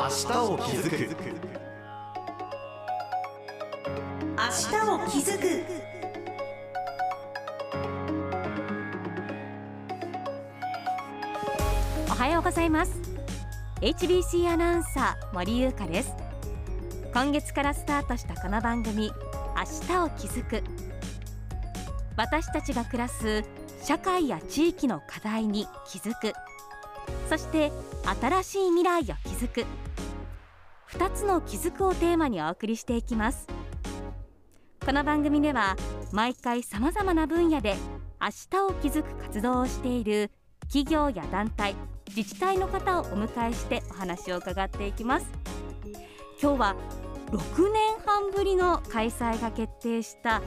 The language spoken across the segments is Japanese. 明日を築く、明日を築く。おはようございます。 HBC アナウンサー森優香です。今月からスタートしたこの番組、明日を築く。私たちが暮らす社会や地域の課題に気づく、そして新しい未来を築く、2つの気づくをテーマにお送りしていきます。この番組では毎回さまざまな分野で明日を気づく活動をしている企業や団体、自治体の方をお迎えしてお話を伺っていきます。今日は6年半ぶりの開催が決定した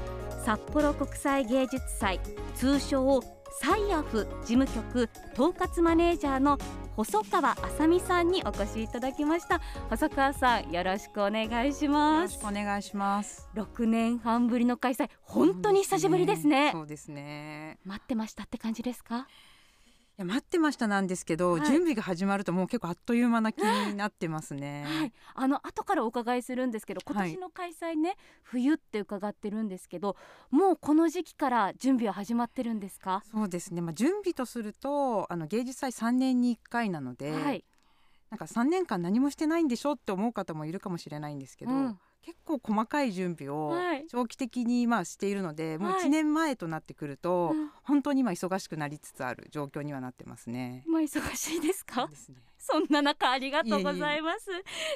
札幌国際芸術祭、通称サイアフ事務局統括マネージャーの細川麻美さんにお越しいただきました。細川さん、よろしくお願いします。よろしくお願いします。6年半ぶりの開催、本当に久しぶりですね。そうですね。待ってましたって感じですか？いや、待ってましたなんですけど、はい、準備が始まるともう結構あっという間な気になってますね。はい、後からお伺いするんですけど、今年の開催ね、はい、冬って伺ってるんですけど、もうこの時期から準備は始まってるんですか？そうですね、準備とすると芸術祭3年に1回なので、はい、なんか3年間何もしてないんでしょって思う方もいるかもしれないんですけど、うん、結構細かい準備を長期的にしているので、はい、もう1年前となってくると、はい、本当に忙しくなりつつある状況にはなってますね。忙しいですか？そうですね。そんな中ありがとうございます。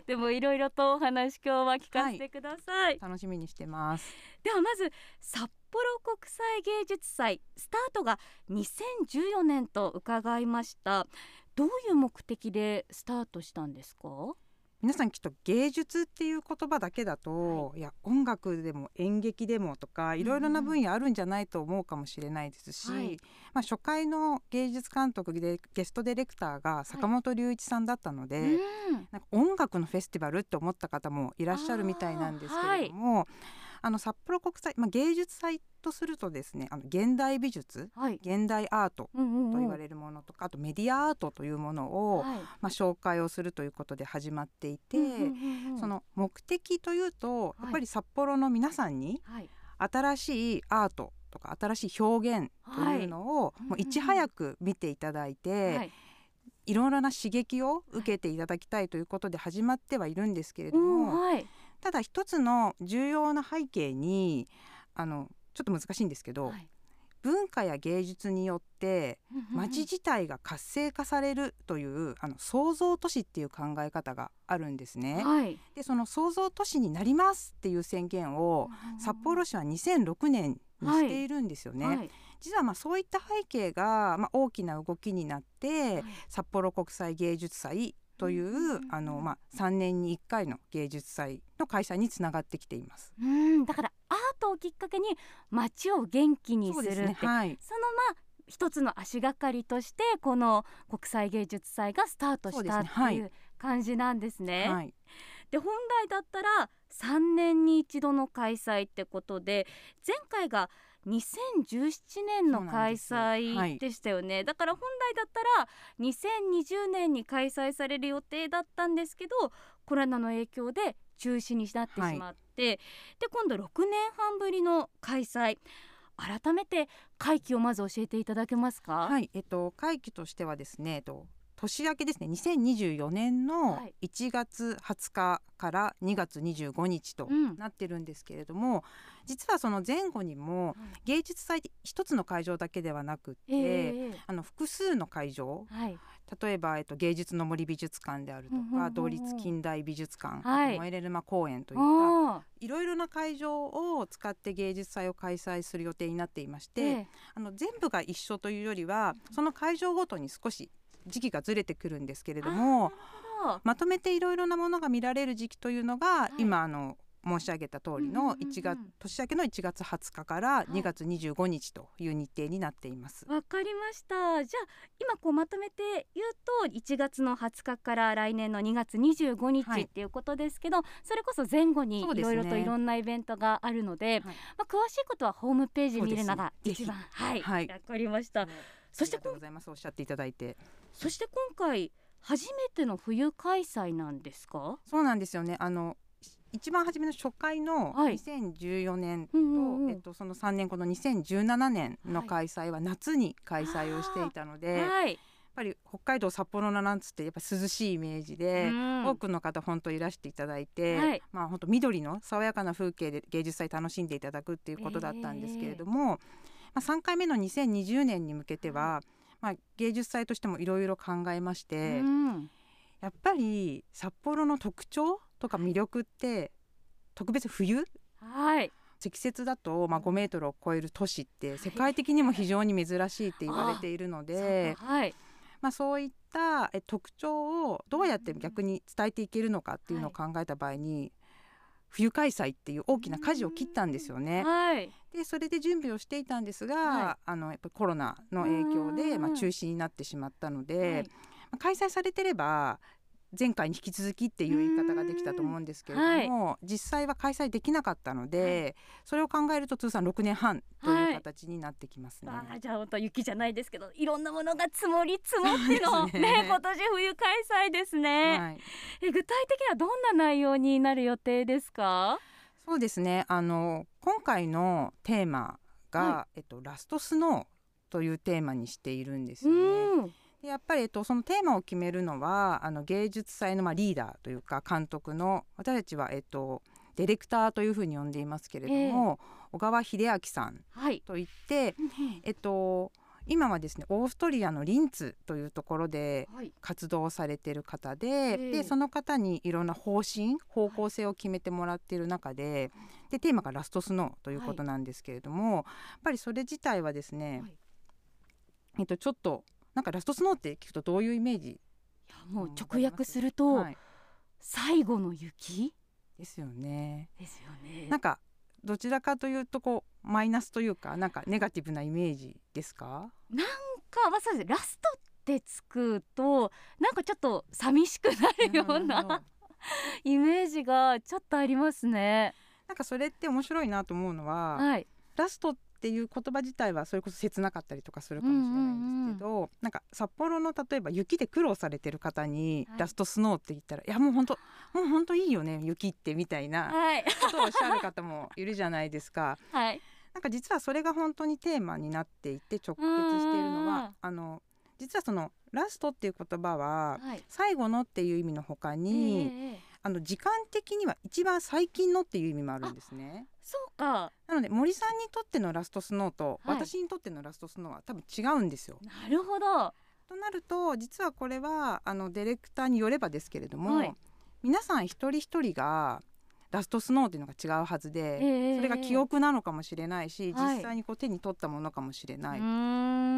でもいろいろとお話今日は聞かせてください。はい、楽しみにしてます。ではまず札幌国際芸術祭、スタートが2014年と伺いました。どういう目的でスタートしたんですか？皆さんきっと芸術っていう言葉だけだと、はい、いや音楽でも演劇でもとかいろいろな分野あるんじゃないと思うかもしれないですし、うん、はい、初回の芸術監督でゲストディレクターが坂本龍一さんだったので、はい、うん、なんか音楽のフェスティバルって思った方もいらっしゃるみたいなんですけれども、はい、札幌国際、芸術祭とするとですね、現代美術、はい、現代アートと言われるものとか、あとメディアアートというものを、はい、紹介をするということで始まっていて、うんうんうん、その目的というと、はい、やっぱり札幌の皆さんに新しいアートとか新しい表現というのを、はい、もういち早く見ていただいて、はい、いろいろな刺激を受けていただきたいということで始まってはいるんですけれども、うん、はい、ただ一つの重要な背景にちょっと難しいんですけど、はい、文化や芸術によって街自体が活性化されるという創造都市っていう考え方があるんですね。はい、でその創造都市になりますっていう宣言を札幌市は2006年にしているんですよね。はいはい、実はそういった背景が大きな動きになって、はい、札幌国際芸術祭という、3年に1回の芸術祭の開催につながってきています。うん、だからアートをきっかけに街を元気にするって、そうですね、はい、その一つの足がかりとしてこの国際芸術祭がスタートしたっていう感じなんですね。はい、で本来だったら3年に一度の開催ってことで、前回が2017年の開催でしたよね。はい、だから本来だったら2020年に開催される予定だったんですけど、コロナの影響で中止になってしまって、はい、で今度6年半ぶりの開催、改めて会期をまず教えていただけますか？はい、会期としてはですね、年明けですね、2024年の1月20日から2月25日となってるんですけれども、うん、実はその前後にも芸術祭って一つの会場だけではなくて、複数の会場、はい、例えば、芸術の森美術館であるとか、同立近代美術館、モエレルマ公園といったいろいろな会場を使って芸術祭を開催する予定になっていまして、全部が一緒というよりはその会場ごとに少し時期がずれてくるんですけれども、まとめていろいろなものが見られる時期というのが、はい、今申し上げた通りの年明けの1月20日から2月25日という日程になっています。わかりました。じゃあ今まとめて言うと1月の20日から来年の2月25日、はい、っていうことですけど、それこそ前後にいろいろといろんなイベントがあるので、はい、詳しいことはホームページ見るのが一番、はい、わかりました。そしてありがとうございます。おっしゃっていただいて、そして今回初めての冬開催なんですか？そうなんですよね。一番初めの初回の2014年と、その3年後の2017年の開催は夏に開催をしていたので、やっぱり北海道札幌の夏ってやっぱ涼しいイメージで、多くの方本当いらしていただいて、まあ本当緑の爽やかな風景で芸術祭楽しんでいただくっていうことだったんですけれども、まあ、3回目の2020年に向けては、まあ、芸術祭としてもいろいろ考えまして、やっぱり札幌の特徴とか魅力って特別冬、積雪だとまあ5メートルを超える都市って世界的にも非常に珍しいって言われているので、まあそういった特徴をどうやって逆に伝えていけるのかっていうのを考えた場合に、冬開催っていう大きな舵を切ったんですよね。でそれで準備をしていたんですが、やっぱりコロナの影響でまあ中止になってしまったので、開催されてれば前回に引き続きっていう言い方ができたと思うんですけれども、実際は開催できなかったので、それを考えると通算6年半という形になってきますね。じゃあ本当雪じゃないですけど、いろんなものが積もり積もっての、今年冬開催ですね。具体的にはどんな内容になる予定ですか？そうですね、今回のテーマが、ラストスノーというテーマにしているんですよね。やっぱり、そのテーマを決めるのは芸術祭の、まあ、リーダーというか監督の、私たちは、ディレクターというふうに呼んでいますけれども、小川秀明さんといって、今はですねオーストリアのリンツというところで活動されている方で、でその方にいろんな方針方向性を決めてもらっている中で、でテーマがラストスノーということなんですけれども、やっぱりそれ自体はですね、ちょっとなんかラストスノーって聞くとどういうイメージ？いやもう直訳すると、最後の雪ですよね。なんかどちらかというとこうマイナスというか、なんかネガティブなイメージですか？なんか、まあ、そうです。ラストってつくとなんかちょっと寂しくなるようなイメージがちょっとありますね。なんかそれって面白いなと思うのは、ラストっていう言葉自体はそれこそ切なかったりとかするかもしれないんですけど、なんか札幌の例えば雪で苦労されてる方にラストスノーって言ったら、いやもう本当いいよね雪ってみたいなことをおっしゃる方もいるじゃないですか。なんか実はそれが本当にテーマになっていて直結しているのは、実はそのラストっていう言葉は最後のっていう意味の他に、時間的には一番最近のっていう意味もあるんですね。そうか。なので森さんにとってのラストスノーと、私にとってのラストスノーは多分違うんですよ。なるほど。となると実はこれはディレクターによればですけれども、皆さん一人一人がラストスノーっていうのが違うはずで、それが記憶なのかもしれないし、実際にこう手に取ったものかもしれない。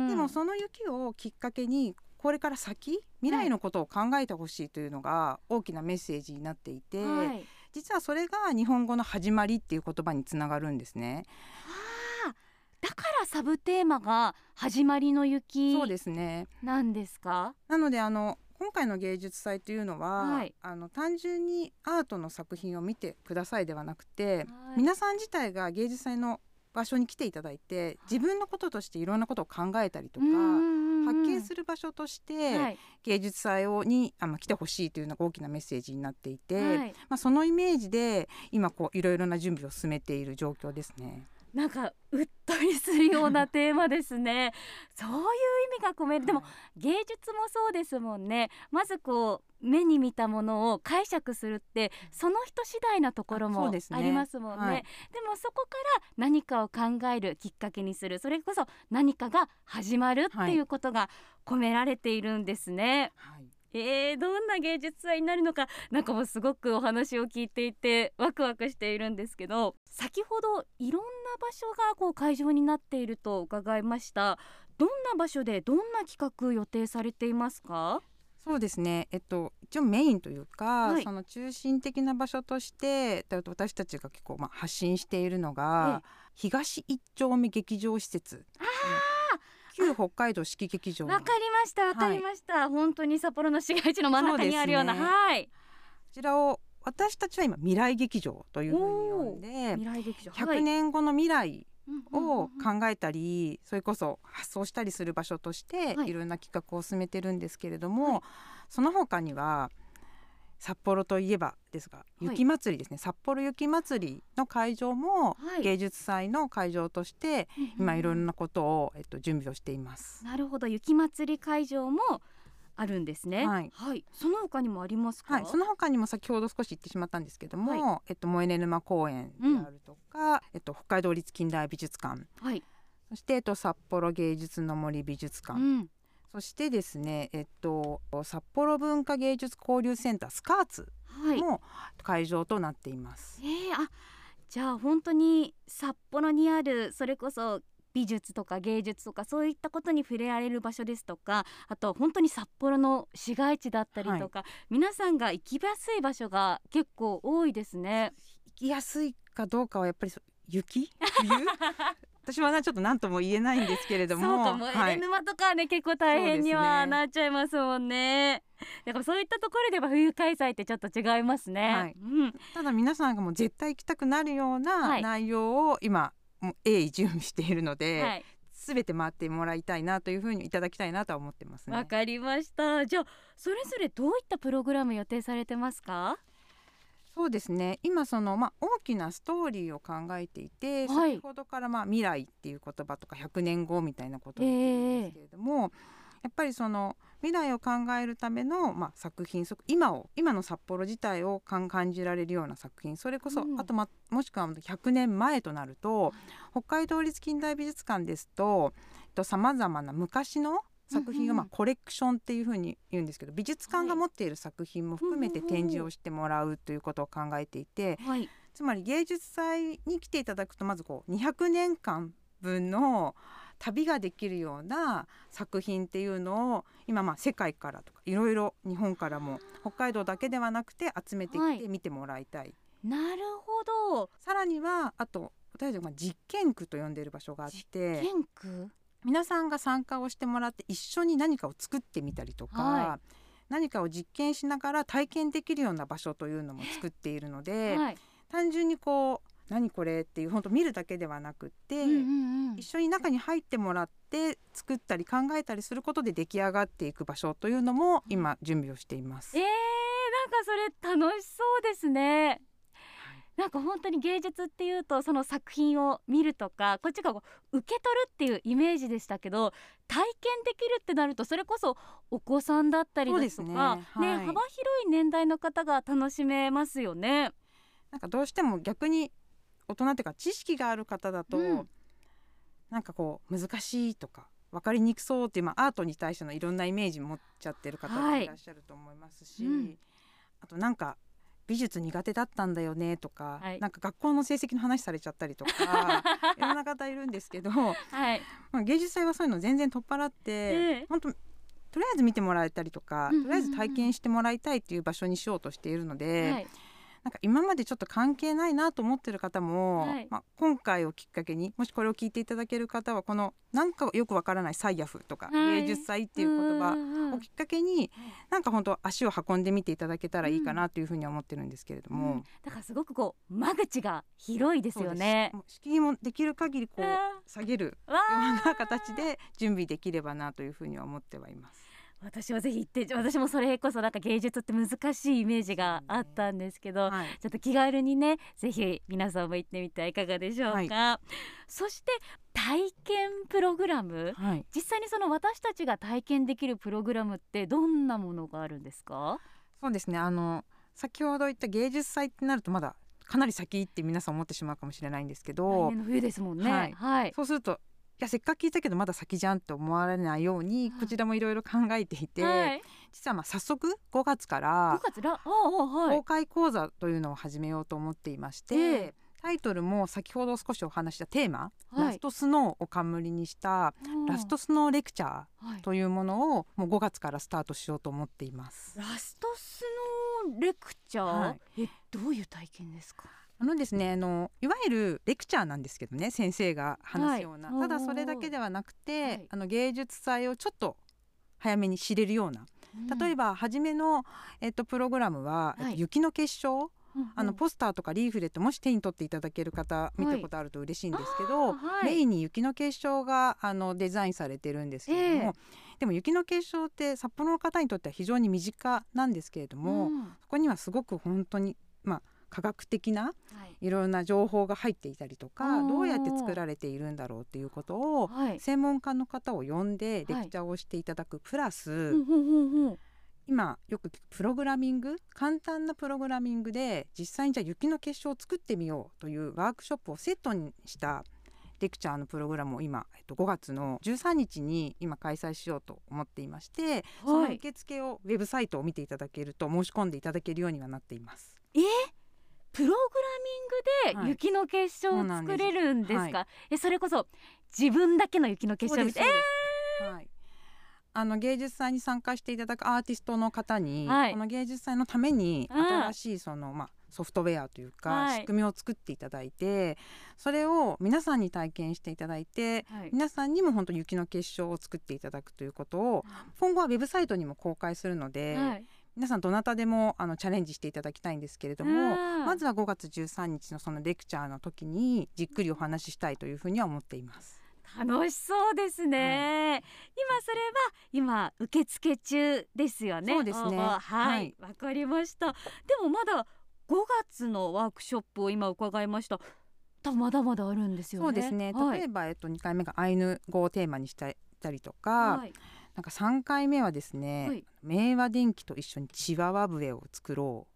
でもその雪をきっかけにこれから先未来のことを考えてほしいというのが大きなメッセージになっていて、実はそれが日本語の始まりっていう言葉につながるんですね。だからサブテーマが始まりの雪なんですか？そうですね。なので今回の芸術祭というのは、単純にアートの作品を見てくださいではなくて、皆さん自体が芸術祭の場所に来ていただいて、自分のこととしていろんなことを考えたりとか発見する場所として芸術祭に来てほしいというのが大きなメッセージになっていて、まあ、そのイメージで今こういろいろな準備を進めている状況ですね。なんかうっとりするようなテーマですね。そういう意味が込める。でも芸術もそうですもんね。まずこう目に見たものを解釈するってその人次第なところもありますもんね。でもそこから何かを考えるきっかけにする、それこそ何かが始まるっていうことが込められているんですね。どんな芸術祭になるのか、なんかもうすごくお話を聞いていてワクワクしているんですけど、先ほどいろんな場所がこう会場になっていると伺いました。どんな場所でどんな企画予定されていますか？そうですね、一応メインというか、その中心的な場所として私たちが結構発信しているのが、東一丁目劇場施設、旧北海道式劇場。わかりました、わかりました、本当に札幌の市街地の真ん中にあるような、こちらを私たちは今未来劇場というふうに呼んで、100年後の未来を考えたり、それこそ発想したりする場所としていろんな企画を進めてるんですけれども、はい、その他には札幌といえばですが雪まつりですね、はい、札幌雪まつりの会場も芸術祭の会場として今いろんなことを準備をしています。なるほど、雪まつり会場もあるんですね。はい、はい、その他にもありますか。はい、その他にも先ほど少し言ってしまったんですけども、はい、萌根沼公園であるとか、うん、北海道立近代美術館、はい、そして、札幌芸術の森美術館、うん、そしてですね、札幌文化芸術交流センタースカーツも会場となっています。はい、あ、じゃあ本当に札幌にあるそれこそ美術とか芸術とかそういったことに触れられる場所ですとか、あと本当に札幌の市街地だったりとか、はい、皆さんが行きやすい場所が結構多いですね。行きやすいかどうかはやっぱり雪私はちょっと何とも言えないんですけれども、そうかも、はい、沼とかね結構大変にはなっちゃいますもんね。だからそういったところでは冬開催ってちょっと違いますね。はい、うん、ただ皆さんがもう絶対行きたくなるような内容を今、はい、もう鋭意準備しているので、すべて回ってもらいたいなというふうにいただきたいなとは思ってますね。わかりました。じゃあそれぞれどういったプログラム予定されてますか。そうですね、今大きなストーリーを考えていて、はい、先ほどから未来っていう言葉とか100年後みたいなことを言ってるんですけれども、やっぱり未来を考えるための、作品、今の札幌自体を感じられるような作品、それこそ、うん、あと、もしくは100年前となると、北海道立近代美術館ですと、さまざまな昔の作品を、コレクションっていうふうに言うんですけど、美術館が持っている作品も含めて展示をしてもらうということを考えていて、はい、つまり芸術祭に来ていただくと、まず200年間分の旅ができるような作品っていうのを今世界からとかいろいろ日本からも北海道だけではなくて集めてきて見てもらいたい。はい、なるほど。さらにはあと私たちが実験区と呼んでいる場所があって、実験区、皆さんが参加をしてもらって一緒に何かを作ってみたりとか、はい、何かを実験しながら体験できるような場所というのも作っているので、はい、単純に何これっていう本当見るだけではなくって、一緒に中に入ってもらって作ったり考えたりすることで出来上がっていく場所というのも今準備をしています。なんかそれ楽しそうですね。なんか本当に芸術っていうとその作品を見るとかこっちが受け取るっていうイメージでしたけど、体験できるってなるとそれこそお子さんだったりだとか、ね、幅広い年代の方が楽しめますよね。なんかどうしても逆に大人というか知識がある方だと、うん、難しいとか分かりにくそうっていう、アートに対してのいろんなイメージ持っちゃってる方がいらっしゃると思いますし、はい、うん、あと美術苦手だったんだよねとか、はい、学校の成績の話されちゃったりとかいろんな方いるんですけど、はい、芸術祭はそういうの全然取っ払って、本当とりあえず見てもらえたりとか、とりあえず体験してもらいたいっていう場所にしようとしているので、はい、今までちょっと関係ないなと思ってる方も、はい、今回をきっかけにもしこれを聞いていただける方はこのよくわからないサイヤフとか、はい、芸術祭っていう言葉をきっかけに本当足を運んでみていただけたらいいかなというふうには思ってるんですけれども、だからすごく間口が広いですよね。敷居もできる限り下げるような形で準備できればなというふうには思ってはいます。私はぜひ行って、私もそれこそ芸術って難しいイメージがあったんですけど、はい、ちょっと気軽にねぜひ皆さんも行ってみてはいかがでしょうか。はい、そして体験プログラム、はい、実際に私たちが体験できるプログラムってどんなものがあるんですか。そうですね、先ほど言った芸術祭ってなるとまだかなり先って皆さん思ってしまうかもしれないんですけど、来年の冬ですもんね。はいはい、そうするといやせっかく聞いたけどまだ先じゃんと思われないようにこちらもいろいろ考えていて、はい、実は早速5月から公開講座というのを始めようと思っていまして、はい、タイトルも先ほど少しお話したテーマ、はい、ラストスノーを冠にしたラストスノーレクチャーというものをもう5月からスタートしようと思っています。ラストスノーレクチャー、はい、どういう体験ですか。ですね、いわゆるレクチャーなんですけどね、先生が話すような、はい、ただそれだけではなくて、はい、芸術祭をちょっと早めに知れるような、うん、例えば初めの、プログラムは、はい、雪の結晶ポスターとかリーフレットもし手に取っていただける方見たことあると嬉しいんですけど、レイに雪の結晶がデザインされてるんですけれども、でも雪の結晶って札幌の方にとっては非常に身近なんですけれども、そこにはすごく本当に科学的ないろんな情報が入っていたりとか、どうやって作られているんだろうっていうことを専門家の方を呼んでレクチャーをしていただくプラス、今よく聞くプログラミング、簡単なプログラミングで実際にじゃあ雪の結晶を作ってみようというワークショップをセットにしたレクチャーのプログラムを今5月の13日に今開催しようと思っていまして、その受付をウェブサイトを見ていただけると申し込んでいただけるようにはなっています。プログラミングで雪の結晶を作れるんですか？それこそ自分だけの雪の結晶です。芸術祭に参加していただくアーティストの方に、この芸術祭のために新しいソフトウェアというか仕組みを作っていただいて、それを皆さんに体験していただいて、皆さんにも本当に雪の結晶を作っていただくということを今後はウェブサイトにも公開するので、皆さんどなたでもチャレンジしていただきたいんですけれども、まずは5月13日のそのレクチャーの時にじっくりお話ししたいというふうには思っています。楽しそうですね。今受付中ですよね。そうですね。わかりました。でもまだ5月のワークショップを今伺いました。まだまだあるんですよね。そうですね。例えば、2回目がアイヌ語をテーマにしていたりとか、なんか3回目はですね、明和電機と一緒にチワワ笛を作ろう。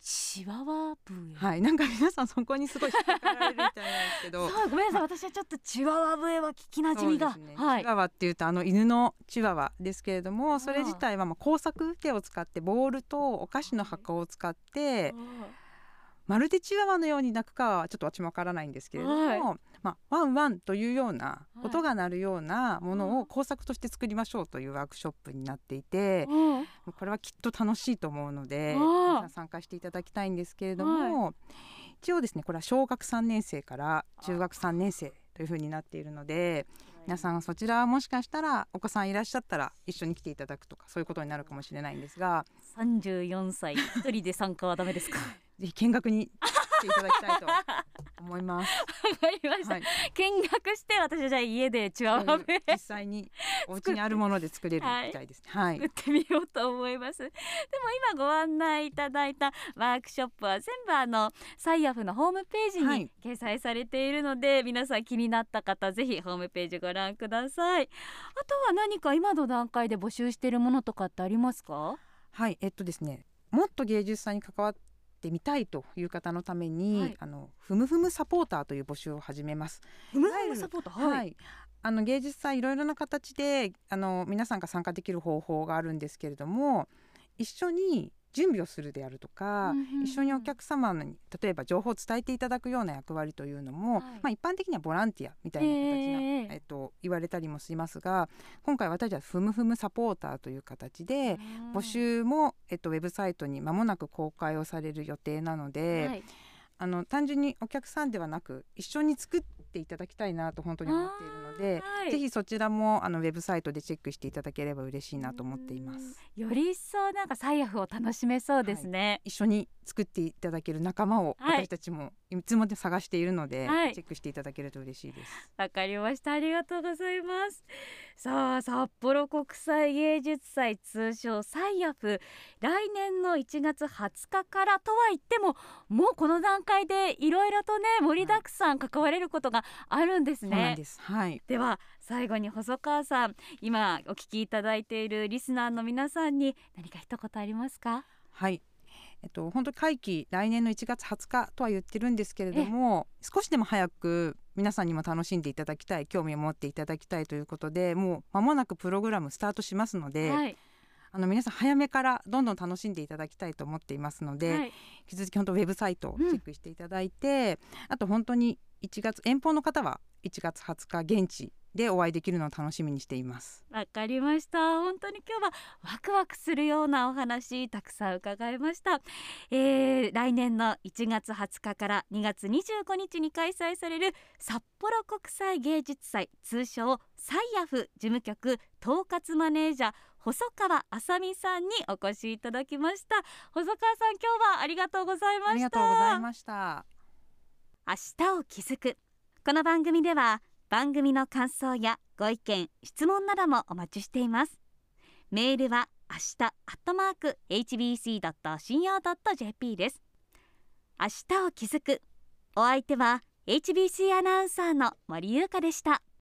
チワワ笛、なんか皆さんそこにすごい引っかかられるみたいなんですけどごめんなさい、私はちょっとチワワ笛は聞きなじみが、チワワっていうと犬のチワワですけれども、それ自体は工作手を使ってボールとお菓子の箱を使って、まるでチワワのように鳴くかはちょっと私もわからないんですけれども、ワンワンというような音が鳴るようなものを工作として作りましょうというワークショップになっていて、これはきっと楽しいと思うので皆さん参加していただきたいんですけれども、一応ですね、これは小学3年生から中学3年生というふうになっているので、皆さんそちらもしかしたらお子さんいらっしゃったら一緒に来ていただくとか、そういうことになるかもしれないんですが、34歳一人で参加はダメですか？ぜひ見学に来ていただきたいと思います。わかりました。見学して、私はじゃあ家でチワワ笛実際にお家にあるもので作れるみたいですね。作ってみようと思います。でも今ご案内いただいたワークショップは全部サイアフのホームページに掲載されているので、皆さん気になった方ぜひホームページご覧ください。あとは何か今の段階で募集しているものとかってありますか？ですね、もっと芸術祭に関わってみたいという方のために、ふむふむサポーターという募集を始めます。ふむふむサポーター、芸術祭いろいろな形で皆さんが参加できる方法があるんですけれども、一緒に準備をするであるとか、一緒にお客様に例えば情報を伝えていただくような役割というのも、一般的にはボランティアみたいな形な、言われたりもしますが、今回私はふむふむサポーターという形で募集も、ウェブサイトに間もなく公開をされる予定なので、単純にお客さんではなく一緒に作っていただきたいなと本当に思っているので、ぜひそちらもウェブサイトでチェックしていただければ嬉しいなと思っています。より一層サイアフを楽しめそうですね。一緒に作っていただける仲間を私たちもいつも探しているので、チェックしていただけると嬉しいです。わかりました。ありがとうございます。さあ、札幌国際芸術祭、通称サイアフ、来年の1月20日からとは言っても、もうこの段階でいろいろとね、盛りだくさん関われることがあるんですね。そうなんです、では最後に細川さん、今お聞きいただいているリスナーの皆さんに何か一言ありますか？本当に会期来年の1月20日とは言ってるんですけれども、少しでも早く皆さんにも楽しんでいただきたい、興味を持っていただきたいということで、もう間もなくプログラムスタートしますので、皆さん早めからどんどん楽しんでいただきたいと思っていますので、引き続き本当ウェブサイトをチェックしていただいて、あと本当に遠方の方は1月20日現地でお会いできるのを楽しみにしています。わかりました。本当に今日はワクワクするようなお話たくさん伺いました。来年の1月20日から2月25日に開催される札幌国際芸術祭、通称サイアフ事務局統括マネージャー細川あさみさんにお越しいただきました。細川さん、今日はありがとうございました。ありがとうございました。明日を築く、この番組では番組の感想やご意見、質問などもお待ちしています。メールは明日@hbc.co.jp です。明日を築く、お相手は HBC アナウンサーの森優香でした。